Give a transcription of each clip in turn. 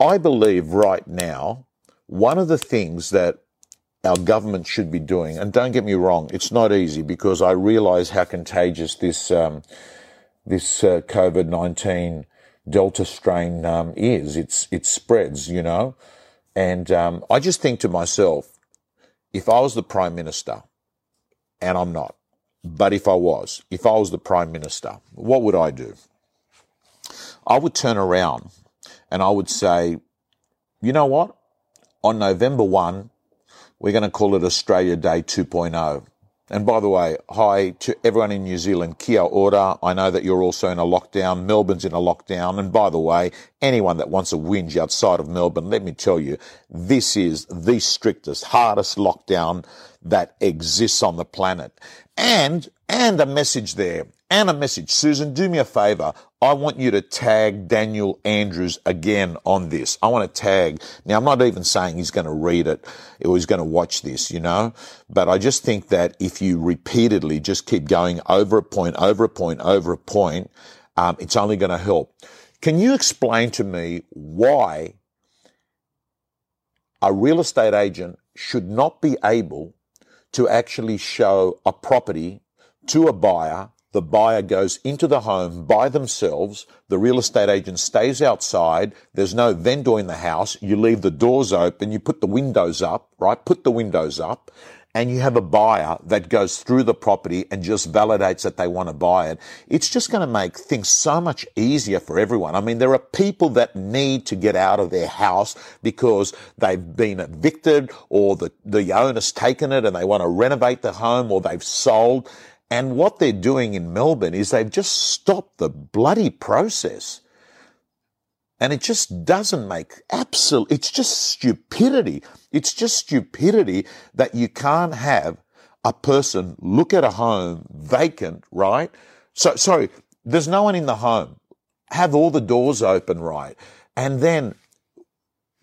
I believe right now, one of the things that our government should be doing, and don't get me wrong, it's not easy because I realise how contagious this this COVID-19 Delta strain is. It spreads, you know. And I just think to myself, if I was the Prime Minister, and I'm not, but if I was the Prime Minister, what would I do? I would turn around and I would say, you know what? On November 1, we're going to call it Australia Day 2.0. And by the way, hi to everyone in New Zealand, kia ora. I know that you're also in a lockdown. Melbourne's in a lockdown. And by the way, anyone that wants a whinge outside of Melbourne, let me tell you, this is the strictest, hardest lockdown that exists on the planet. And a message there, and a message. Susan, do me a favor. I want you to tag Daniel Andrews again on this. I want to tag. Now, I'm not even saying he's going to read it or he's going to watch this, you know, but I just think that if you repeatedly just keep going over a point, over a point, over a point, it's only going to help. Can you explain to me why a real estate agent should not be able to actually show a property to a buyer? The buyer goes into the home by themselves. The real estate agent stays outside. There's no vendor in the house. You leave the doors open. You put the windows up, right? Put the windows up. And you have a buyer that goes through the property and just validates that they want to buy it. It's just going to make things so much easier for everyone. I mean, there are people that need to get out of their house because they've been evicted or the owner's taken it and they want to renovate the home or they've sold. And what they're doing in Melbourne is they've just stopped the bloody process. And it just doesn't make absolute, it's just stupidity. It's just stupidity that you can't have a person look at a home vacant, right? Sorry, there's no one in the home. Have all the doors open, right? And then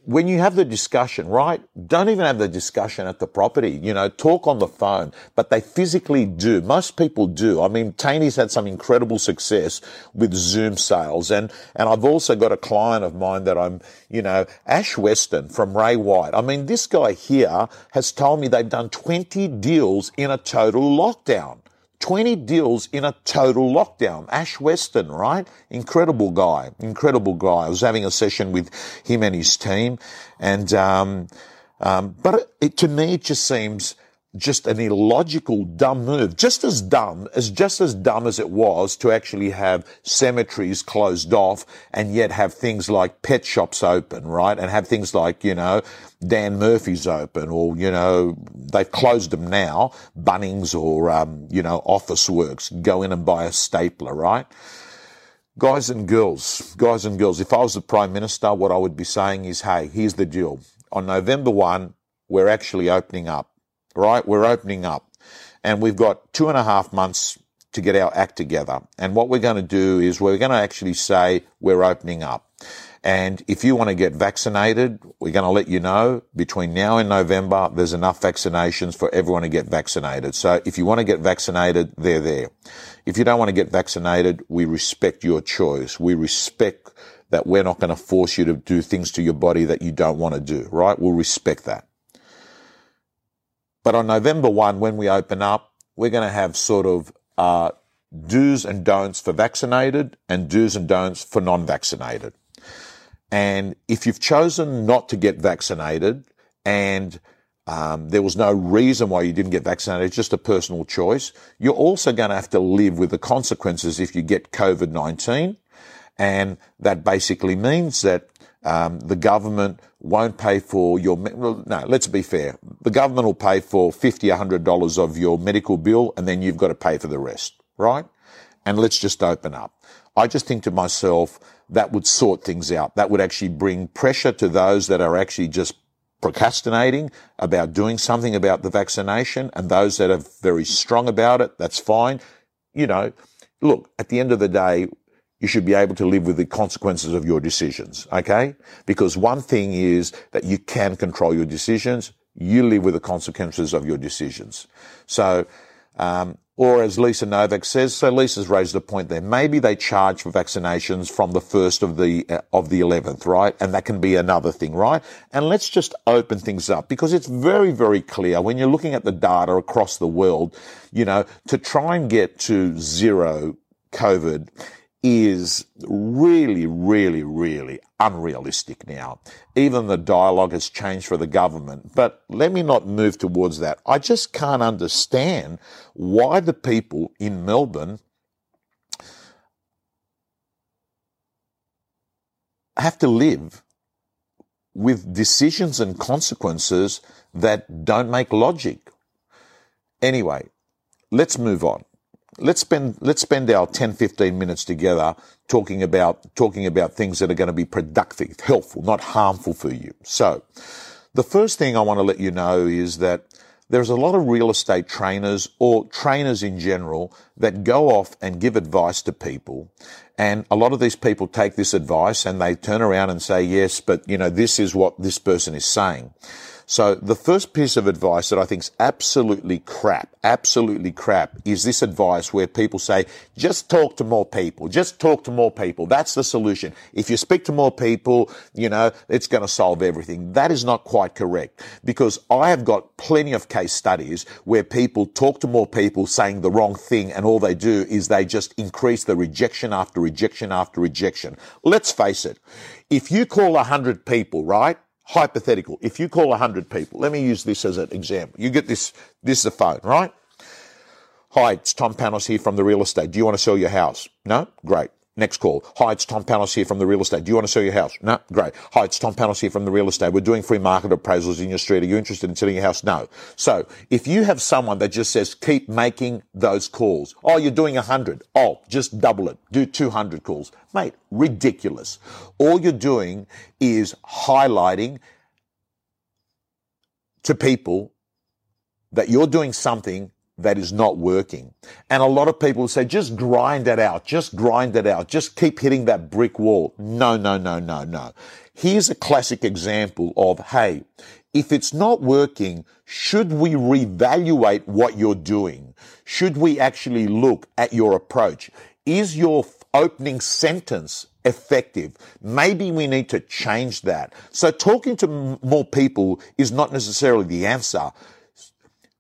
when you have the discussion, right, don't even have the discussion at the property, you know, talk on the phone, but they physically do. Most people do. I mean, Taney's had some incredible success with Zoom sales. And I've also got a client of mine that I'm, you know, Ash Weston from Ray White. I mean, this guy here has told me they've done 20 deals in a total lockdown. 20 deals in a total lockdown. Ash Weston, right? Incredible guy. Incredible guy. I was having a session with him and his team. And, but it, to me, it just seems just an illogical, dumb move. Just as dumb as it was to actually have cemeteries closed off and yet have things like pet shops open, right? And have things like, you know, Dan Murphy's open or, you know, they've closed them now, Bunnings or, you know, Officeworks, go in and buy a stapler, right? Guys and girls, if I was the Prime Minister, what I would be saying is, hey, here's the deal. On November 1, we're actually opening up. Right, we're opening up and we've got 2.5 months to get our act together. And what we're going to do is we're going to actually say we're opening up. And if you want to get vaccinated, we're going to let you know between now and November, there's enough vaccinations for everyone to get vaccinated. So if you want to get vaccinated, they're there. If you don't want to get vaccinated, we respect your choice. We respect that we're not going to force you to do things to your body that you don't want to do, right? We'll respect that. But on November 1, when we open up, we're going to have sort of do's and don'ts for vaccinated and do's and don'ts for non-vaccinated. And if you've chosen not to get vaccinated and there was no reason why you didn't get vaccinated, it's just a personal choice, you're also going to have to live with the consequences if you get COVID-19. And that basically means that the government won't pay for your, well, no, let's be fair. The government will pay for $50, $100 of your medical bill and then you've got to pay for the rest, right? And let's just open up. I just think to myself, that would sort things out. That would actually bring pressure to those that are actually just procrastinating about doing something about the vaccination and those that are very strong about it, that's fine. You know, look, at the end of the day, you should be able to live with the consequences of your decisions, okay? Because one thing is that you can control your decisions. You live with the consequences of your decisions. So Or as Lisa Novak says, so Lisa's raised a point there. Maybe they charge for vaccinations from the 1st of the 11th, right? And that can be another thing, right? And let's just open things up, because it's very, very clear when you're looking at the data across the world, you know, to try and get to zero COVID is really, really, really unrealistic now. Even the dialogue has changed for the government. But let me not move towards that. I just can't understand why the people in Melbourne have to live with decisions and consequences that don't make logic. Anyway, let's move on. Let's spend our 10, 15 minutes together talking about things that are going to be productive, helpful, not harmful for you. So the first thing I want to let you know is that there's a lot of real estate trainers or trainers in general that go off and give advice to people. And a lot of these people take this advice and they turn around and say, yes, but you know, this is what this person is saying. So the first piece of advice that I think is absolutely crap, is this advice where people say, just talk to more people. That's the solution. If you speak to more people, you know, it's going to solve everything. That is not quite correct, because I have got plenty of case studies where people talk to more people saying the wrong thing, and all they do is they just increase the rejection after rejection after rejection. Let's face it. If you call 100 people, right? Hypothetical. If you call 100 people, let me use this as an example. You get this is the phone, right? Hi, it's Tom Panos here from The Real Estate. Do you want to sell your house? No? Great. Next call. Hi, it's Tom Panos here from The Real Estate. Do you want to sell your house? No? Great. Hi, it's Tom Panos here from The Real Estate. We're doing free market appraisals in your street. Are you interested in selling your house? No. So if you have someone that just says, keep making those calls. Oh, you're doing 100. Oh, just double it. Do 200 calls. Mate, ridiculous. All you're doing is highlighting to people that you're doing something that is not working. And a lot of people say, just grind it out. Just keep hitting that brick wall. No. Here's a classic example of, hey, if it's not working, should we reevaluate what you're doing? Should we actually look at your approach? Is your opening sentence effective? Maybe we need to change that. So talking to more people is not necessarily the answer.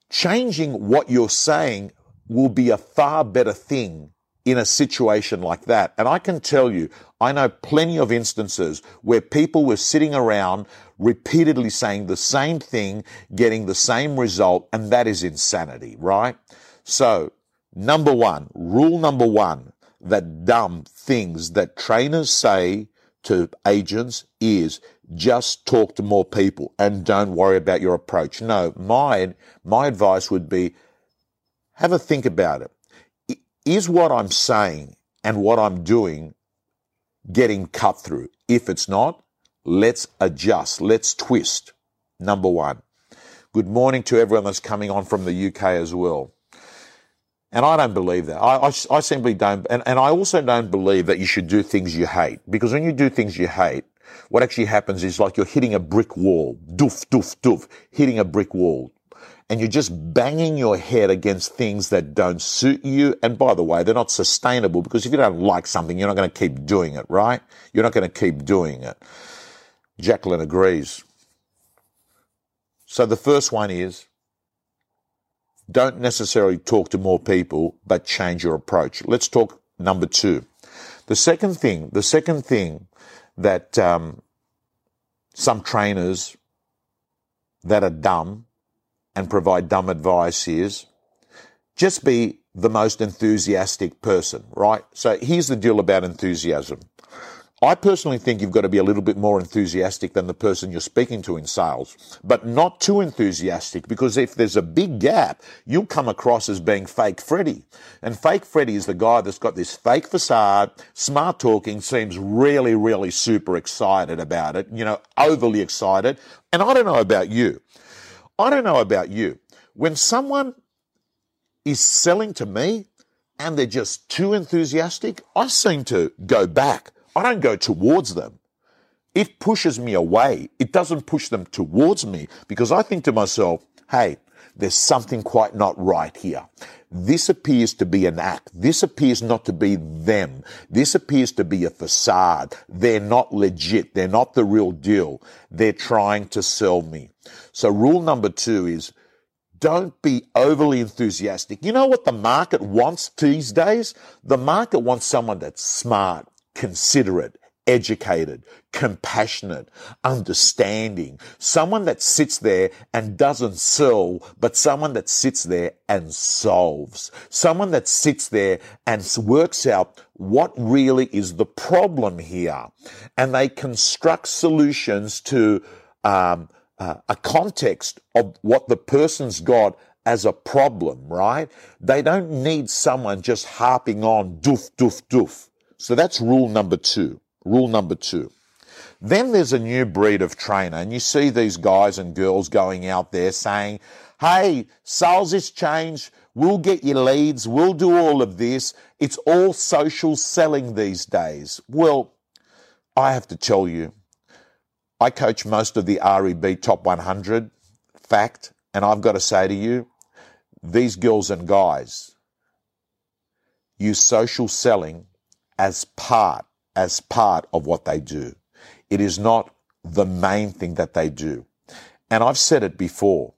Changing what you're saying will be a far better thing in a situation like that. And I can tell you, I know plenty of instances where people were sitting around repeatedly saying the same thing, getting the same result, and that is insanity, right? So, rule number one, that dumb things that trainers say to agents is just talk to more people and don't worry about your approach. No, my advice would be, have a think about it. Is what I'm saying and what I'm doing getting cut through? If it's not, let's adjust, let's twist. Number one. Good morning to everyone that's coming on from the UK as well. And I don't believe that. I simply don't. And I also don't believe that you should do things you hate, because when you do things you hate, what actually happens is like you're hitting a brick wall, hitting a brick wall. And you're just banging your head against things that don't suit you. And by the way, they're not sustainable, because if you don't like something, you're not going to keep doing it, right? You're not going to keep doing it. Jacqueline agrees. So the first one is, don't necessarily talk to more people, but change your approach. Let's talk number two. The second thing that some trainers that are dumb and provide dumb advice is just be the most enthusiastic person, right? So here's the deal about enthusiasm. I personally think you've got to be a little bit more enthusiastic than the person you're speaking to in sales, but not too enthusiastic, because if there's a big gap, you'll come across as being fake Freddy. And fake Freddy is the guy that's got this fake facade, smart talking, seems really, really super excited about it, you know, overly excited. And I don't know about you. When someone is selling to me and they're just too enthusiastic, I seem to go back. I don't go towards them. It pushes me away. It doesn't push them towards me, because I think to myself, hey, there's something quite not right here. This appears to be an act. This appears not to be them. This appears to be a facade. They're not legit. They're not the real deal. They're trying to sell me. So rule number 2 is don't be overly enthusiastic. You know what the market wants these days? The market wants someone that's smart, considerate, educated, compassionate, understanding, someone that sits there and doesn't sell, but someone that sits there and solves, someone that sits there and works out what really is the problem here. And they construct solutions to a context of what the person's got as a problem, right? They don't need someone just harping on doof, doof, doof. So that's rule number 2. Rule number 2. Then there's a new breed of trainer, and you see these guys and girls going out there saying, hey, sales is changed. We'll get your leads. We'll do all of this. It's all social selling these days. Well, I have to tell you, I coach most of the REB top 100, fact, and I've got to say to you, these girls and guys use social selling as part of what they do. It is not the main thing that they do. And I've said it before.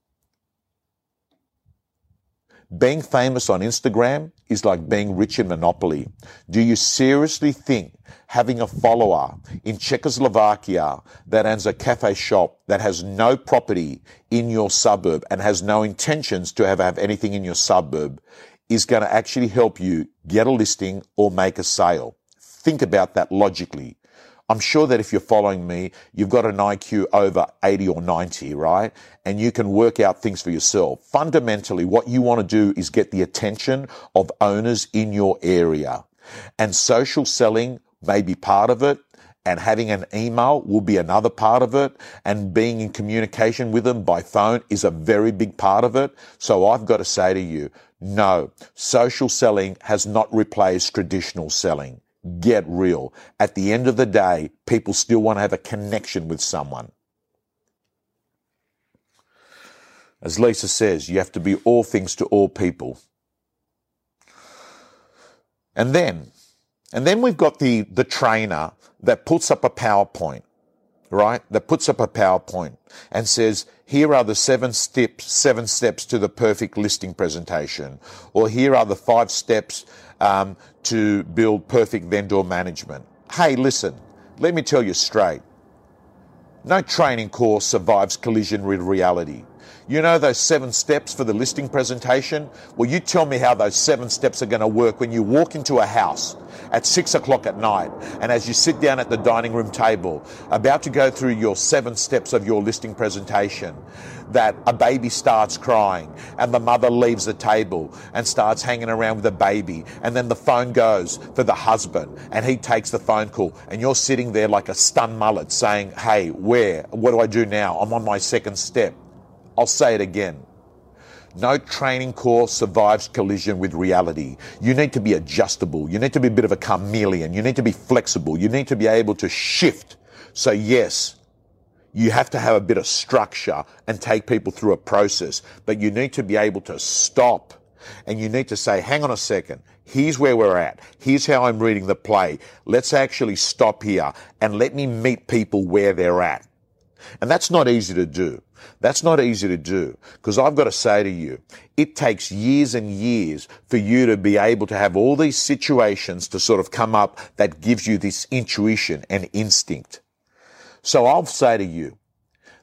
Being famous on Instagram is like being rich in Monopoly. Do you seriously think having a follower in Czechoslovakia that owns a cafe shop that has no property in your suburb and has no intentions to ever have anything in your suburb is going to actually help you get a listing or make a sale? Think about that logically. I'm sure that if you're following me, you've got an IQ over 80 or 90, right? And you can work out things for yourself. Fundamentally, what you want to do is get the attention of owners in your area. And social selling may be part of it, and having an email will be another part of it, and being in communication with them by phone is a very big part of it. So I've got to say to you, no, social selling has not replaced traditional selling. Get real. At the end of the day, people still want to have a connection with someone. As Lisa says, you have to be all things to all people. And then we've got the trainer that puts up a PowerPoint, right? That puts up a PowerPoint and says, here are the 7 steps to the perfect listing presentation, or here are the 5 steps to build perfect vendor management. Hey, listen, let me tell you straight. No training course survives collision with reality. You know those 7 steps for the listing presentation? Well, you tell me how those 7 steps are going to work when you walk into a house at 6:00 at night, and as you sit down at the dining room table, about to go through your 7 steps of your listing presentation, that a baby starts crying and the mother leaves the table and starts hanging around with the baby, and then the phone goes for the husband and he takes the phone call, and you're sitting there like a stunned mullet saying, hey, what do I do now? I'm on my 2nd step. I'll say it again. No training course survives collision with reality. You need to be adjustable. You need to be a bit of a chameleon. You need to be flexible. You need to be able to shift. So yes, you have to have a bit of structure and take people through a process, but you need to be able to stop and you need to say, hang on a second. Here's where we're at. Here's how I'm reading the play. Let's actually stop here and let me meet people where they're at. And that's not easy to do. That's not easy to do, because I've got to say to you, it takes years and years for you to be able to have all these situations to sort of come up that gives you this intuition and instinct. So I'll say to you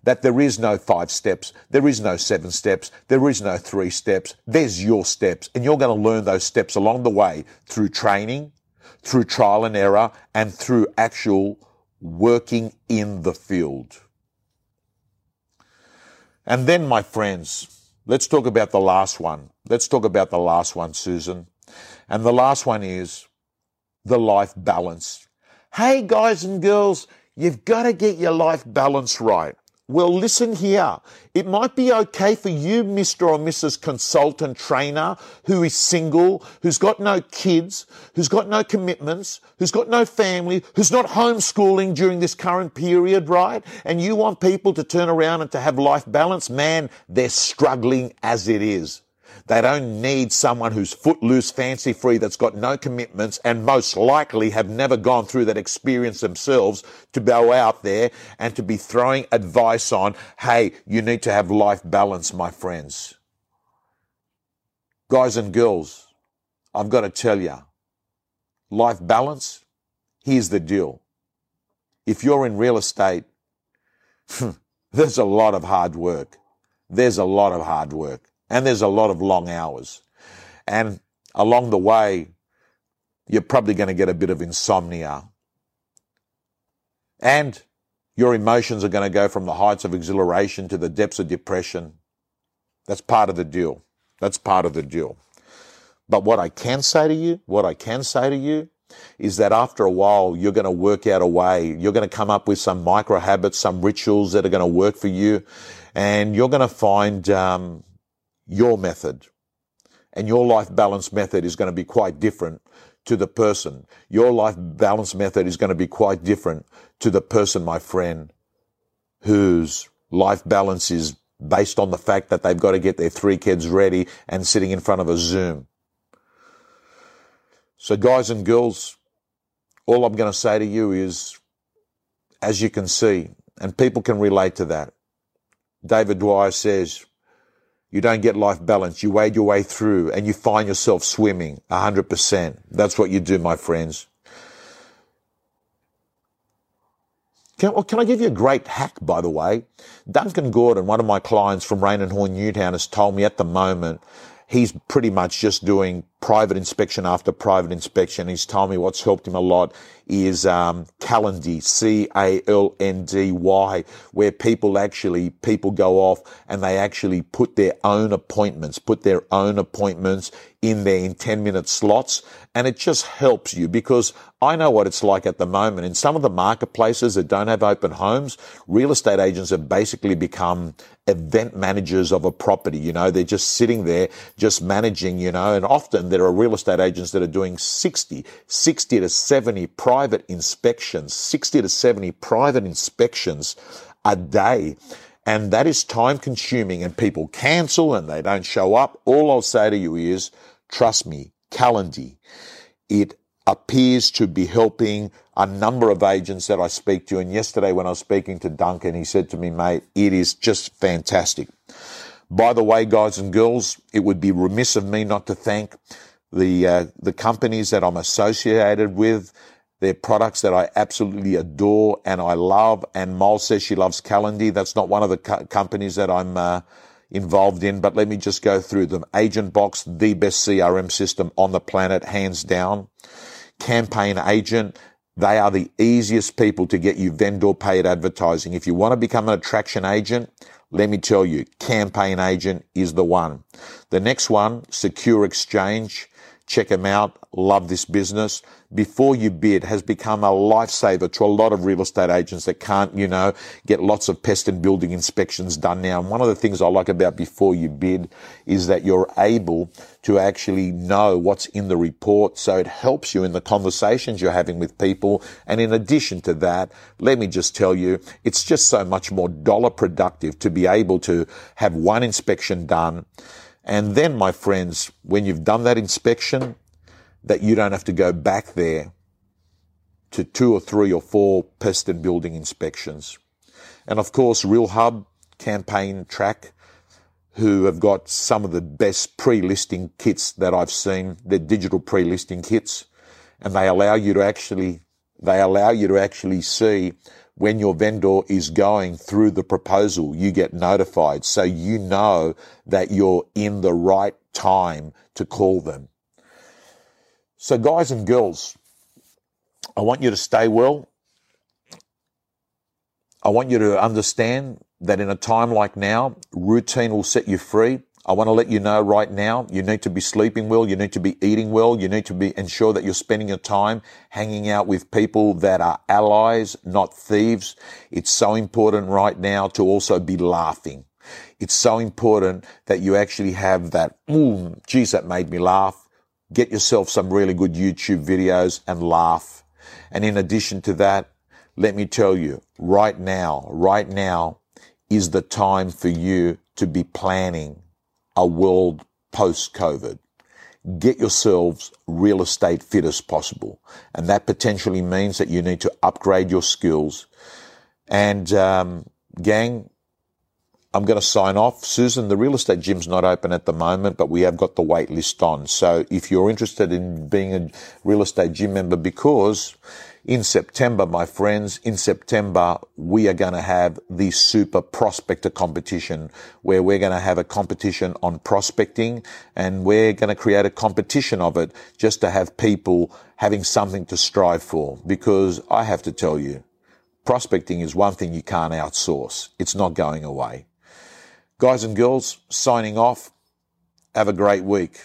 that there is no 5 steps, there is no 7 steps, there is no 3 steps, there's your steps, and you're going to learn those steps along the way through training, through trial and error, and through actual working in the field. And then, my friends, let's talk about the last one. Let's talk about the last one, Susan. And the last one is the life balance. Hey, guys and girls, you've got to get your life balance right. Well, listen here. It might be okay for you, Mr. or Mrs. Consultant Trainer, who is single, who's got no kids, who's got no commitments, who's got no family, who's not homeschooling during this current period, right? And you want people to turn around and to have life balance. Man, they're struggling as it is. They don't need someone who's footloose, fancy-free, that's got no commitments and most likely have never gone through that experience themselves to go out there and to be throwing advice on, hey, you need to have life balance, my friends. Guys and girls, I've got to tell you, life balance, here's the deal. If you're in real estate, there's a lot of hard work. There's a lot of hard work. And there's a lot of long hours. And along the way, you're probably going to get a bit of insomnia. And your emotions are going to go from the heights of exhilaration to the depths of depression. That's part of the deal. That's part of the deal. But what I can say to you, is that after a while, you're going to work out a way. You're going to come up with some micro habits, some rituals that are going to work for you. And you're going to find your method, and your life balance method is going to be quite different to the person. Your life balance method is going to be quite different to the person, my friend, whose life balance is based on the fact that they've got to get their three kids ready and sitting in front of a Zoom. So guys and girls, all I'm going to say to you is, as you can see, and people can relate to that, David Dwyer says, you don't get life balance. You wade your way through and you find yourself swimming 100%. That's what you do, my friends. Can I give you a great hack, by the way? Duncan Gordon, one of my clients from Rain and Horn Newtown, has told me at the moment he's pretty much just doing private inspection after private inspection. He's told me what's helped him a lot is Calendly, C-A-L-N-D-Y, where people go off and they actually put their own appointments in there in 10-minute slots. And it just helps you, because I know what it's like at the moment. In some of the marketplaces that don't have open homes, real estate agents have basically become event managers of a property. You know, they're just sitting there just managing, you know, and often there are real estate agents that are doing 60 to 70 private inspections, 60 to 70 private inspections a day. And that is time consuming, and people cancel and they don't show up. All I'll say to you is, trust me, Calendly, it appears to be helping a number of agents that I speak to. And yesterday when I was speaking to Duncan, he said to me, mate, it is just fantastic. By the way, guys and girls, it would be remiss of me not to thank the companies that I'm associated with. They're products that I absolutely adore and I love. And Mol says she loves Calendly. That's not one of the companies that I'm involved in, but let me just go through them. AgentBox, the best CRM system on the planet, hands down. Campaign Agent, they are the easiest people to get you vendor paid advertising. If you want to become an attraction agent, let me tell you, Campaign Agent is the one. The next one, Secure Exchange. Check them out. Love this business. Before You Bid has become a lifesaver to a lot of real estate agents that can't, you know, get lots of pest and building inspections done now. And one of the things I like about Before You Bid is that you're able to actually know what's in the report. So it helps you in the conversations you're having with people. And in addition to that, let me just tell you, it's just so much more dollar productive to be able to have one inspection done. And then, my friends, when you've done that inspection, that you don't have to go back there to 2 or 3 or 4 pest and building inspections. And of course, Real Hub, Campaign Track, who have got some of the best pre-listing kits that I've seen. They're digital pre-listing kits, and they allow you to actually see when your vendor is going through the proposal. You get notified, so you know that you're in the right time to call them. So guys and girls, I want you to stay well. I want you to understand that in a time like now, routine will set you free. I want to let you know right now, you need to be sleeping well, you need to be eating well, you need to be ensure that you're spending your time hanging out with people that are allies, not thieves. It's so important right now to also be laughing. It's so important that you actually have that, ooh, geez, that made me laugh. Get yourself some really good YouTube videos and laugh. And in addition to that, let me tell you, right now is the time for you to be planning a world post-COVID. Get yourselves real estate fit as possible. And that potentially means that you need to upgrade your skills. And gang, I'm going to sign off. Susan, the real estate gym's not open at the moment, but we have got the wait list on. So if you're interested in being a real estate gym member, because in September, my friends, in September, we are going to have the Super Prospector Competition, where we're going to have a competition on prospecting, and we're going to create a competition of it just to have people having something to strive for. Because I have to tell you, prospecting is one thing you can't outsource. It's not going away. Guys and girls, signing off. Have a great week.